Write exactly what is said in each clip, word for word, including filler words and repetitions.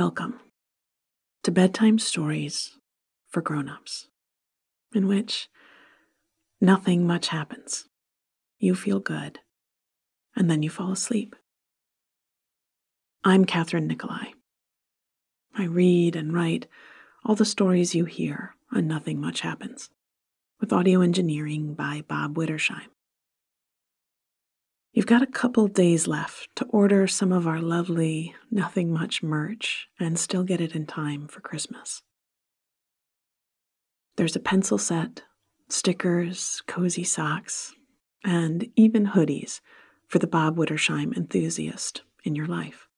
Welcome to Bedtime Stories for Grown-Ups, in which nothing much happens. You feel good, and then you fall asleep. I'm Catherine Nikolai. I read and write all the stories you hear on Nothing Much Happens, with audio engineering by Bob Wittersheim. You've got a couple days left to order some of our lovely Nothing Much merch and still get it in time for Christmas. There's a pencil set, stickers, cozy socks, and even hoodies for the Bob Wittersheim enthusiast in your life.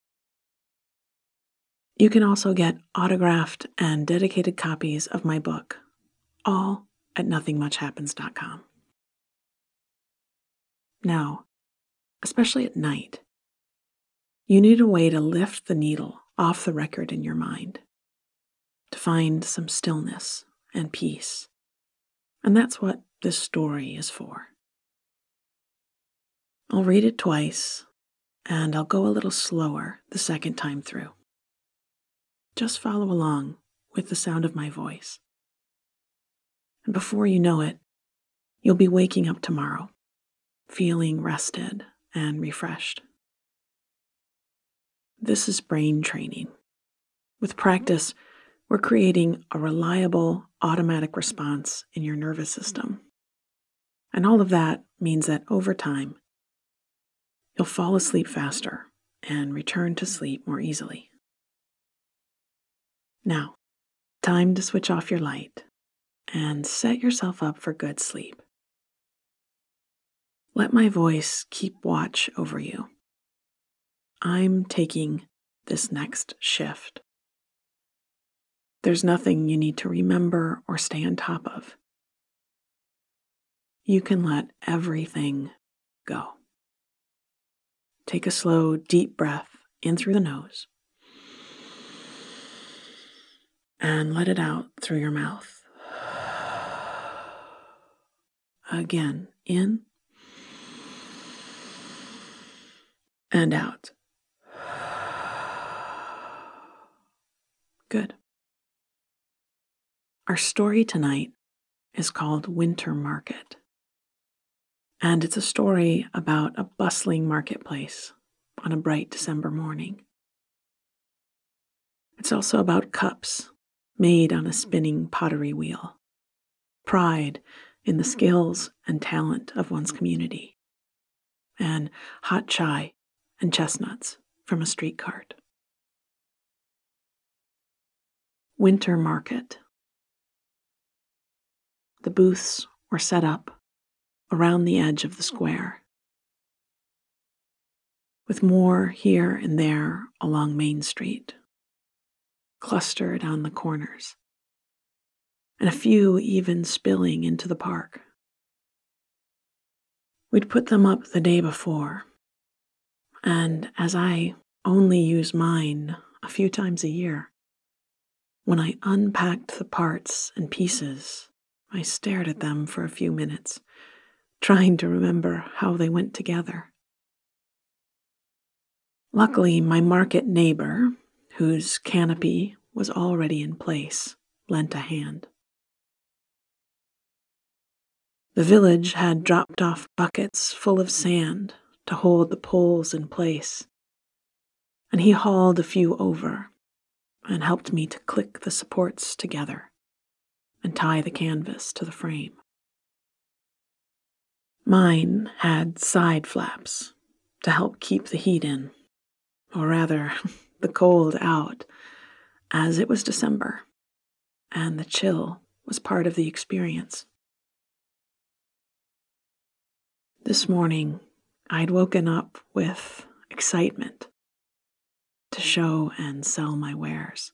You can also get autographed and dedicated copies of my book, all at nothing much happens dot com. Now, especially at night, you need a way to lift the needle off the record in your mind, to find some stillness and peace. And that's what this story is for. I'll read it twice, and I'll go a little slower the second time through. Just follow along with the sound of my voice. And before you know it, you'll be waking up tomorrow, feeling rested and refreshed. This is brain training. With practice, we're creating a reliable, automatic response in your nervous system. And all of that means that over time, you'll fall asleep faster and return to sleep more easily. Now, time to switch off your light and set yourself up for good sleep. Let my voice keep watch over you. I'm taking this next shift. There's nothing you need to remember or stay on top of. You can let everything go. Take a slow, deep breath in through the nose and let it out through your mouth. Again, in and out. Good. Our story tonight is called Winter Market, and it's a story about a bustling marketplace on a bright December morning. It's also about cups made on a spinning pottery wheel, pride in the skills and talent of one's community, and hot chai and chestnuts from a street cart. Winter Market. The booths were set up around the edge of the square, with more here and there along Main Street, clustered on the corners, and a few even spilling into the park. We'd put them up the day before, and as I only use mine a few times a year, when I unpacked the parts and pieces, I stared at them for a few minutes, trying to remember how they went together. Luckily, my market neighbor, whose canopy was already in place, lent a hand. The village had dropped off buckets full of sand to hold the poles in place, and he hauled a few over and helped me to click the supports together and tie the canvas to the frame. Mine had side flaps to help keep the heat in, or rather, the cold out, as it was December, and the chill was part of the experience. This morning, I'd woken up with excitement to show and sell my wares,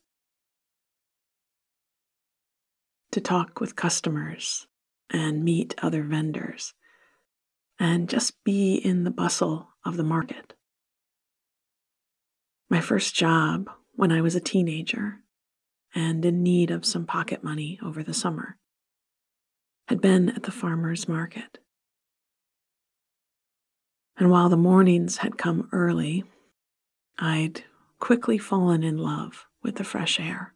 to talk with customers and meet other vendors, and just be in the bustle of the market. My first job when I was a teenager and in need of some pocket money over the summer had been at the farmer's market. And while the mornings had come early, I'd quickly fallen in love with the fresh air.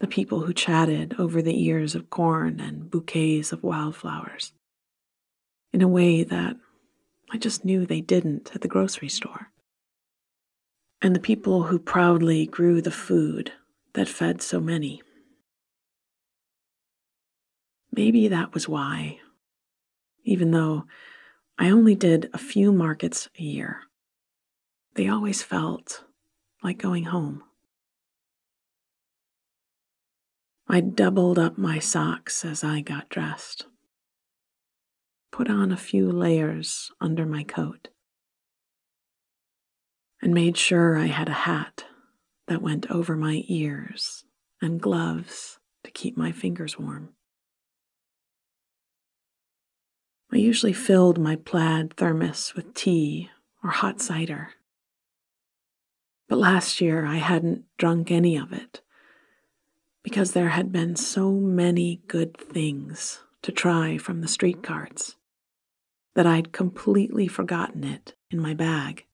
The people who chatted over the ears of corn and bouquets of wildflowers in a way that I just knew they didn't at the grocery store. And the people who proudly grew the food that fed so many. Maybe that was why, even though I only did a few markets a year, they always felt like going home. I doubled up my socks as I got dressed, put on a few layers under my coat, and made sure I had a hat that went over my ears and gloves to keep my fingers warm. I usually filled my plaid thermos with tea or hot cider. But last year I hadn't drunk any of it because there had been so many good things to try from the street carts that I'd completely forgotten it in my bag.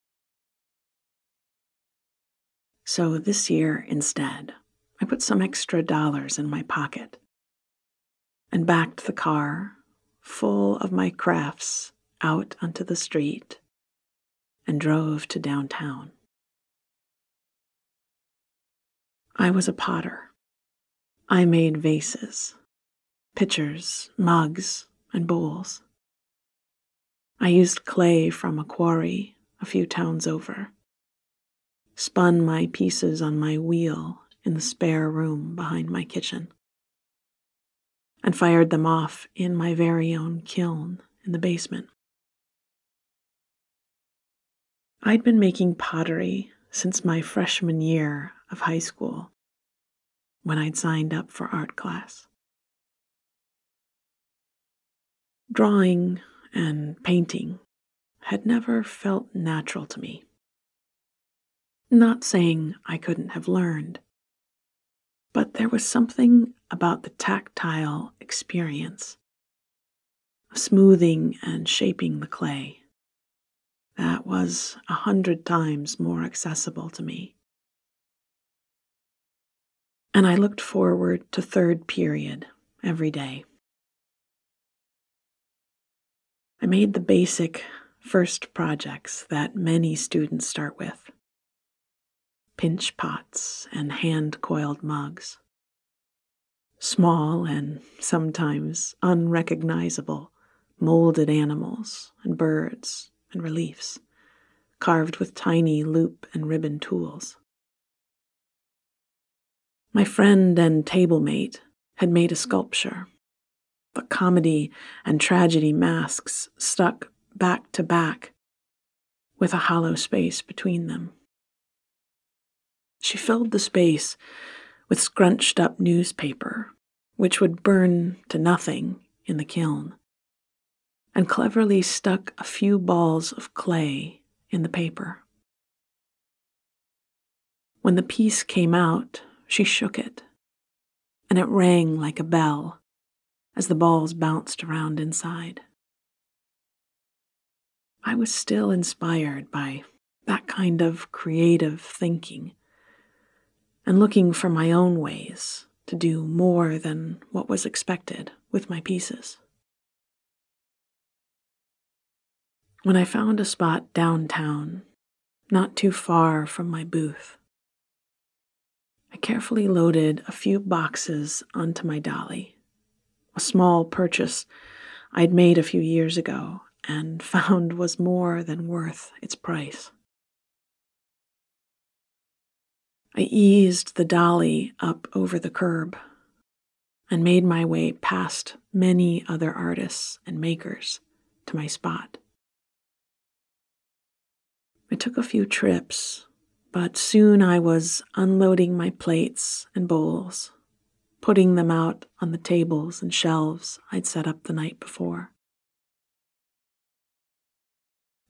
So this year, instead, I put some extra dollars in my pocket and backed the car full of my crafts out onto the street and drove to downtown. I was a potter. I made vases, pitchers, mugs, and bowls. I used clay from a quarry a few towns over, spun my pieces on my wheel in the spare room behind my kitchen, and fired them off in my very own kiln in the basement. I'd been making pottery since my freshman year of high school, when I'd signed up for art class. Drawing and painting had never felt natural to me. Not saying I couldn't have learned, but there was something about the tactile experience of smoothing and shaping the clay that was a hundred times more accessible to me. And I looked forward to third period every day. I made the basic first projects that many students start with: pinch pots and hand-coiled mugs, small and sometimes unrecognizable molded animals and birds and reliefs, carved with tiny loop and ribbon tools. My friend and table mate had made a sculpture, the comedy and tragedy masks stuck back to back with a hollow space between them. She filled the space with scrunched-up newspaper, which would burn to nothing in the kiln, and cleverly stuck a few balls of clay in the paper. When the piece came out, she shook it, and it rang like a bell as the balls bounced around inside. I was still inspired by that kind of creative thinking, and looking for my own ways to do more than what was expected with my pieces. When I found a spot downtown, not too far from my booth, I carefully loaded a few boxes onto my dolly, a small purchase I'd made a few years ago and found was more than worth its price. I eased the dolly up over the curb and made my way past many other artists and makers to my spot. I took a few trips, but soon I was unloading my plates and bowls, putting them out on the tables and shelves I'd set up the night before.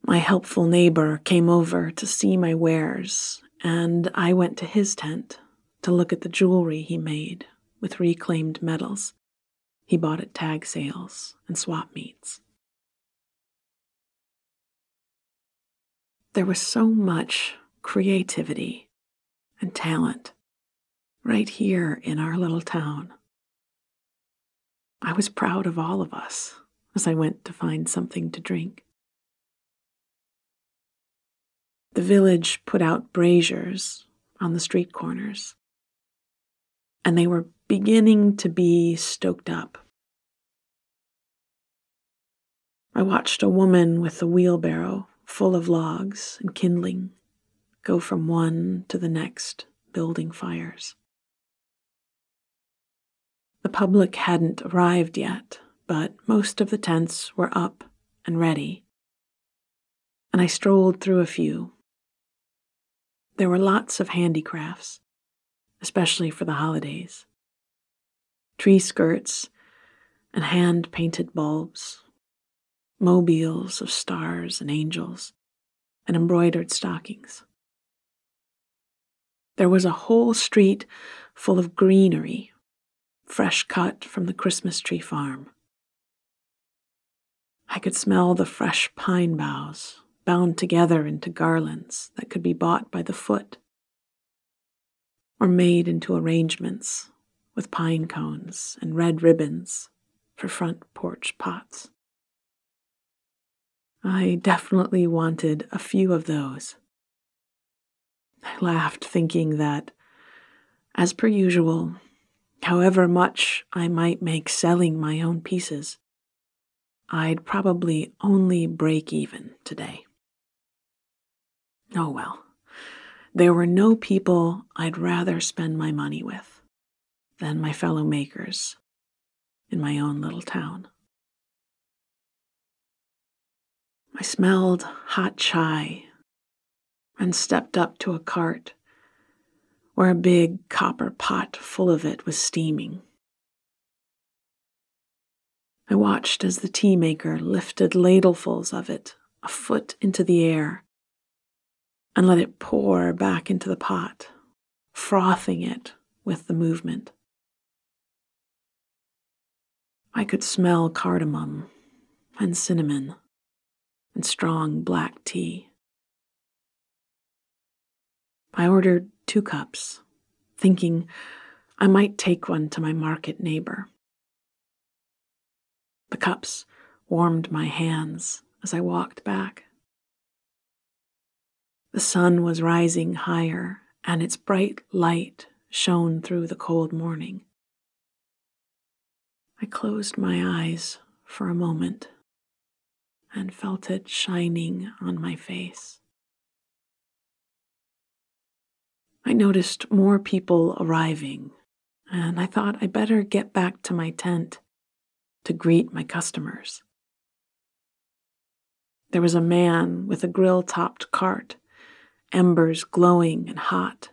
My helpful neighbor came over to see my wares, and I went to his tent to look at the jewelry he made with reclaimed metals he bought at tag sales and swap meets. There was so much creativity and talent right here in our little town. I was proud of all of us as I went to find something to drink. The village put out braziers on the street corners, and they were beginning to be stoked up. I watched a woman with a wheelbarrow full of logs and kindling go from one to the next, building fires. The public hadn't arrived yet, but most of the tents were up and ready, and I strolled through a few. There were lots of handicrafts, especially for the holidays. Tree skirts and hand-painted bulbs, mobiles of stars and angels, and embroidered stockings. There was a whole street full of greenery, fresh cut from the Christmas tree farm. I could smell the fresh pine boughs, bound together into garlands that could be bought by the foot or made into arrangements with pine cones and red ribbons for front porch pots. I definitely wanted a few of those. I laughed, thinking that, as per usual, however much I might make selling my own pieces, I'd probably only break even today. Oh well, there were no people I'd rather spend my money with than my fellow makers in my own little town. I smelled hot chai and stepped up to a cart where a big copper pot full of it was steaming. I watched as the tea maker lifted ladlefuls of it a foot into the air and let it pour back into the pot, frothing it with the movement. I could smell cardamom and cinnamon and strong black tea. I ordered two cups, thinking I might take one to my market neighbor. The cups warmed my hands as I walked back. The sun was rising higher, and its bright light shone through the cold morning. I closed my eyes for a moment and felt it shining on my face. I noticed more people arriving, and I thought I better get back to my tent to greet my customers. There was a man with a grill-topped cart, embers glowing and hot,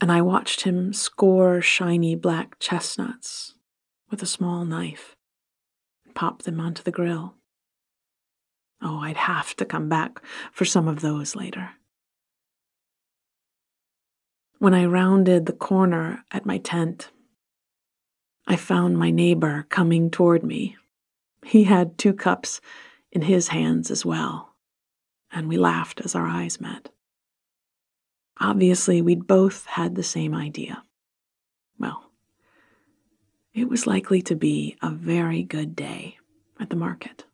and I watched him score shiny black chestnuts with a small knife and pop them onto the grill. Oh, I'd have to come back for some of those later. When I rounded the corner at my tent, I found my neighbor coming toward me. He had two cups in his hands as well, and we laughed as our eyes met. Obviously, we'd both had the same idea. Well, it was likely to be a very good day at the market.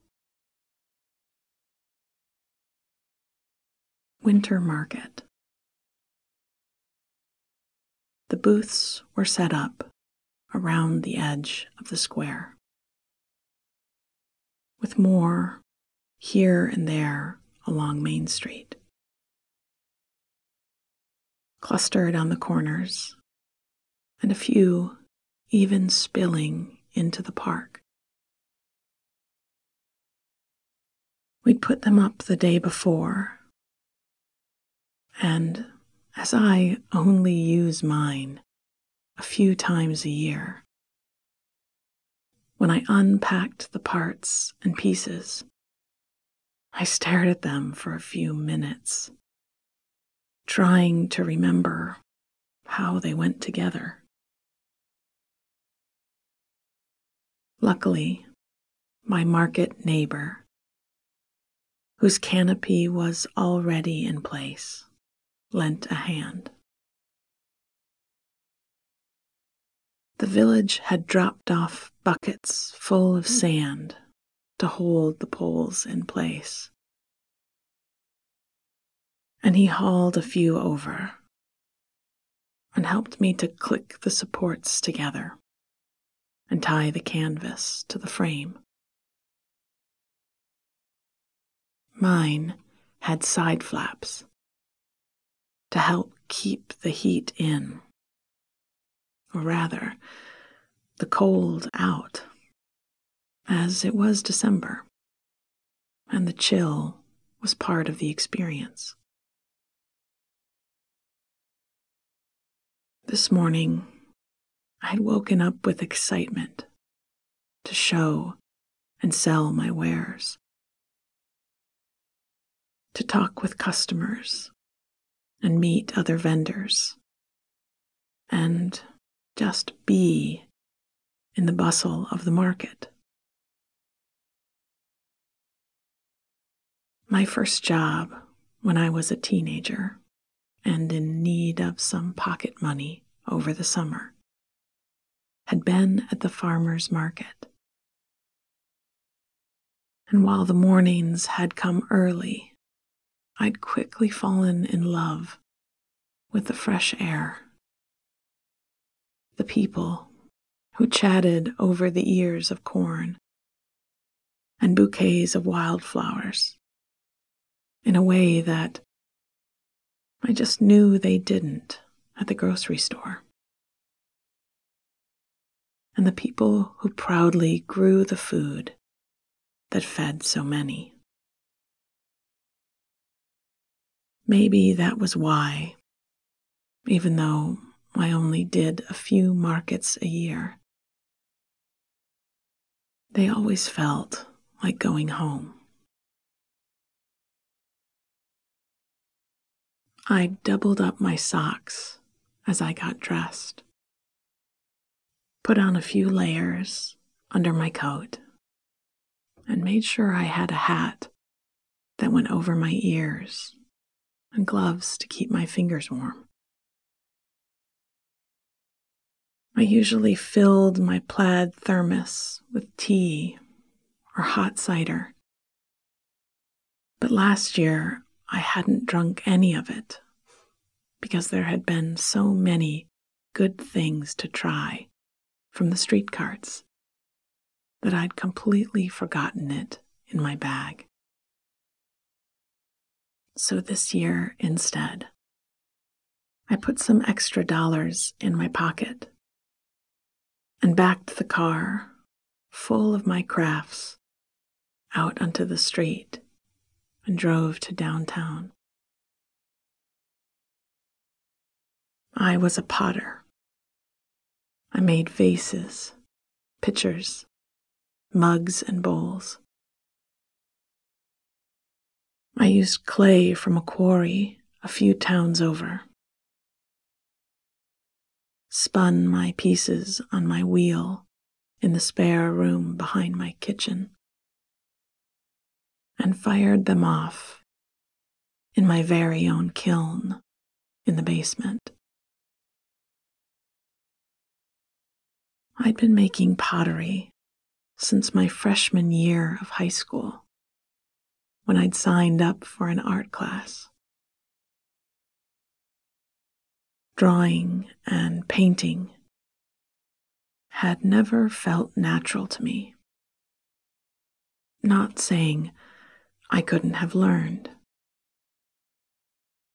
Winter market. The booths were set up around the edge of the square, with more here and there along Main Street. Clustered on the corners, and a few even spilling into the park. We'd put them up the day before, and as I only use mine a few times a year, when I unpacked the parts and pieces, I stared at them for a few minutes, trying to remember how they went together. Luckily, my market neighbor, whose canopy was already in place, lent a hand. The village had dropped off buckets full of sand to hold the poles in place, and he hauled a few over and helped me to click the supports together and tie the canvas to the frame. Mine had side flaps to help keep the heat in, or rather, the cold out, as it was December, and the chill was part of the experience. This morning, I had woken up with excitement to show and sell my wares, to talk with customers and meet other vendors, and just be in the bustle of the market. My first job when I was a teenager and in need of some pocket money over the summer had been at the farmer's market. And while the mornings had come early, I'd quickly fallen in love with the fresh air, the people who chatted over the ears of corn and bouquets of wildflowers in a way that I just knew they didn't at the grocery store, and the people who proudly grew the food that fed so many. Maybe that was why, even though I only did a few markets a year, they always felt like going home. I doubled up my socks as I got dressed, put on a few layers under my coat, and made sure I had a hat that went over my ears and gloves to keep my fingers warm. I usually filled my plaid thermos with tea or hot cider, but last year I hadn't drunk any of it because there had been so many good things to try from the street carts that I'd completely forgotten it in my bag. So this year instead, I put some extra dollars in my pocket and backed the car, full of my crafts, out onto the street and drove to downtown. I was a potter. I made vases, pitchers, mugs, and bowls. I used clay from a quarry a few towns over, spun my pieces on my wheel in the spare room behind my kitchen, and fired them off in my very own kiln in the basement. I'd been making pottery since my freshman year of high school, when I'd signed up for an art class. Drawing and painting had never felt natural to me. Not saying I couldn't have learned,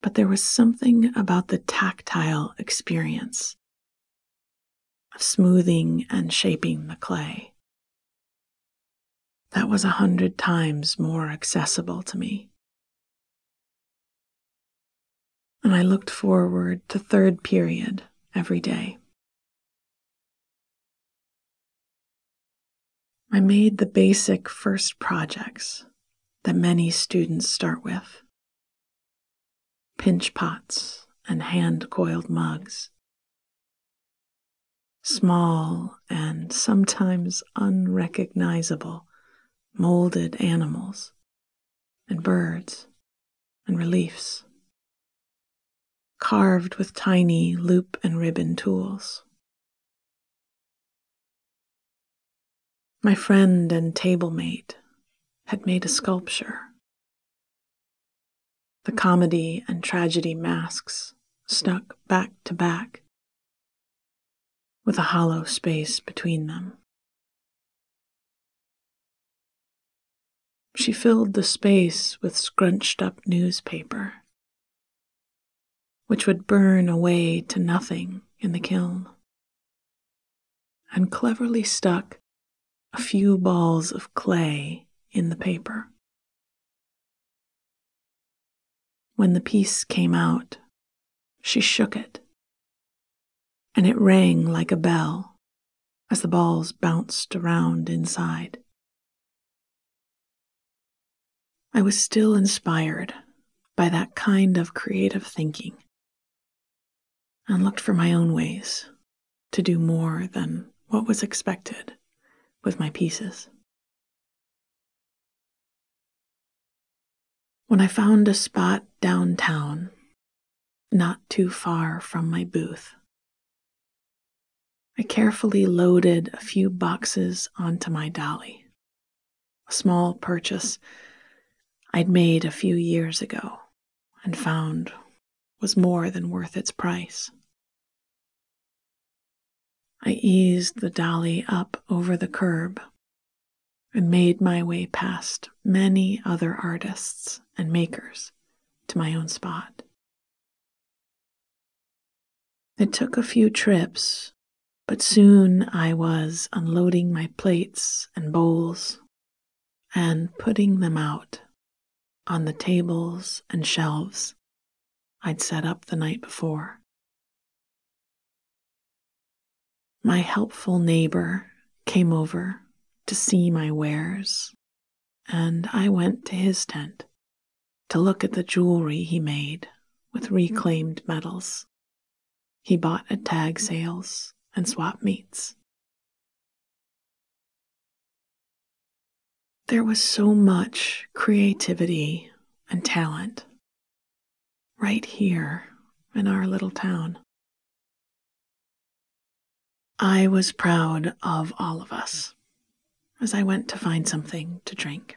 but there was something about the tactile experience of smoothing and shaping the clay that was a hundred times more accessible to me. And I looked forward to third period every day. I made the basic first projects that many students start with: pinch pots and hand-coiled mugs, small and sometimes unrecognizable molded animals and birds and reliefs, carved with tiny loop and ribbon tools, My friend and table mate had made a sculpture. The comedy and tragedy masks stuck back to back, with a hollow space between them. She filled the space with scrunched-up newspaper, which would burn away to nothing in the kiln, and cleverly stuck a few balls of clay in the paper. When the piece came out, she shook it, and it rang like a bell as the balls bounced around inside. I was still inspired by that kind of creative thinking and looked for my own ways to do more than what was expected with my pieces. When I found a spot downtown, not too far from my booth, I carefully loaded a few boxes onto my dolly, a small purchase I'd made a few years ago and found was more than worth its price. I eased the dolly up over the curb and made my way past many other artists and makers to my own spot. It took a few trips, but soon I was unloading my plates and bowls and putting them out on the tables and shelves I'd set up the night before. My helpful neighbor came over to see my wares, and I went to his tent to look at the jewelry he made with reclaimed metals he bought at tag sales and swap meets. There was so much creativity and talent right here in our little town. I was proud of all of us as I went to find something to drink.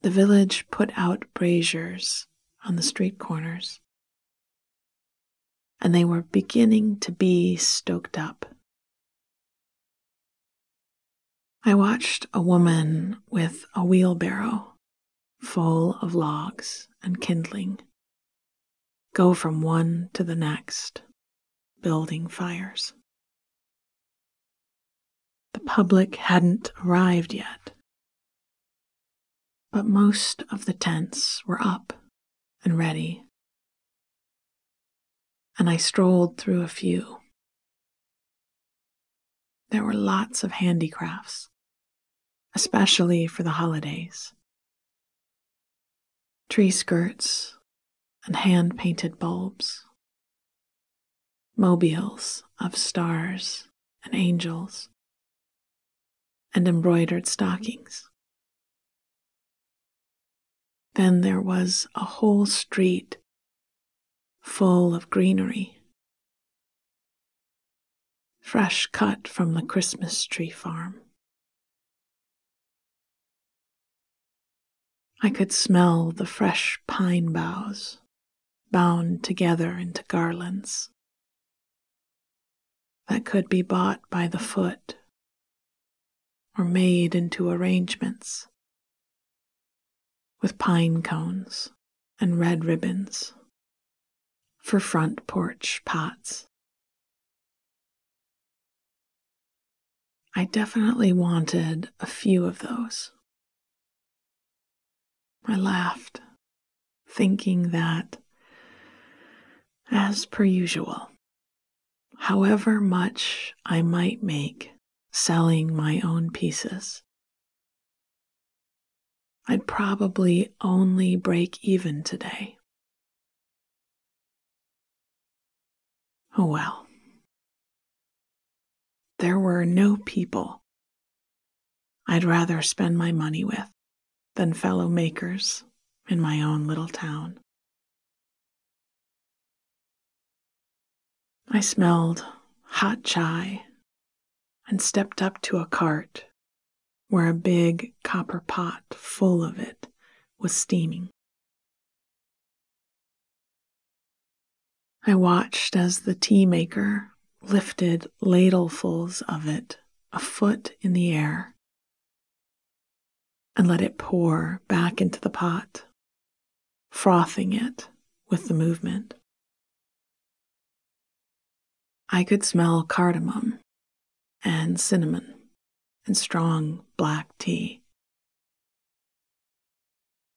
The village put out braziers on the street corners, and they were beginning to be stoked up. I watched a woman with a wheelbarrow full of logs and kindling go from one to the next, building fires. The public hadn't arrived yet, but most of the tents were up and ready, and I strolled through a few. There were lots of handicrafts, especially for the holidays. Tree skirts and hand-painted bulbs, mobiles of stars and angels, and embroidered stockings. Then there was a whole street full of greenery, fresh cut from the Christmas tree farm. I could smell the fresh pine boughs bound together into garlands that could be bought by the foot or made into arrangements with pine cones and red ribbons for front porch pots. I definitely wanted a few of those. I laughed, thinking that, as per usual, however much I might make selling my own pieces, I'd probably only break even today. Oh well. There were no people I'd rather spend my money with than fellow makers in my own little town. I smelled hot chai and stepped up to a cart where a big copper pot full of it was steaming. I watched as the tea maker lifted ladlefuls of it a foot in the air and let it pour back into the pot, frothing it with the movement. I could smell cardamom and cinnamon and strong black tea.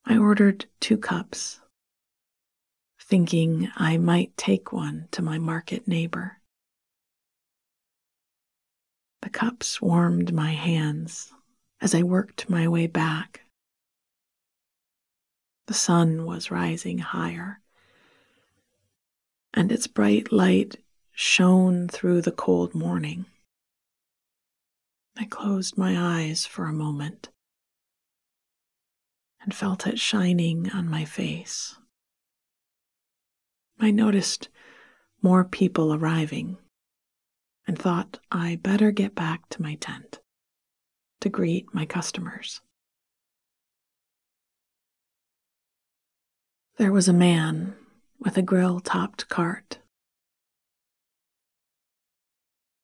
I ordered two cups, thinking I might take one to my market neighbor. The cups warmed my hands as I worked my way back. The sun was rising higher, and its bright light shone through the cold morning. I closed my eyes for a moment and felt it shining on my face. I noticed more people arriving and thought I better get back to my tent to greet my customers. There was a man with a grill-topped cart,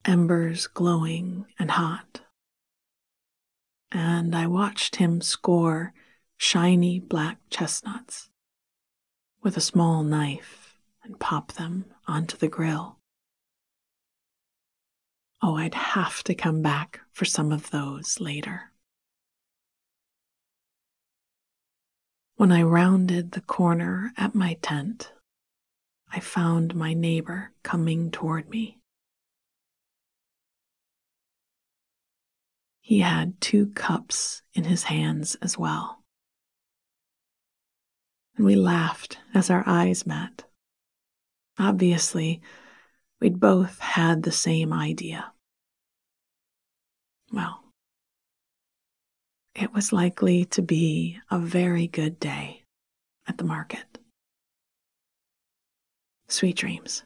embers glowing and hot, and I watched him score shiny black chestnuts with a small knife and pop them onto the grill. Oh, I'd have to come back for some of those later. When I rounded the corner at my tent, I found my neighbor coming toward me. He had two cups in his hands as well, and we laughed as our eyes met. Obviously, we'd both had the same idea. Well, it was likely to be a very good day at the market. Sweet dreams.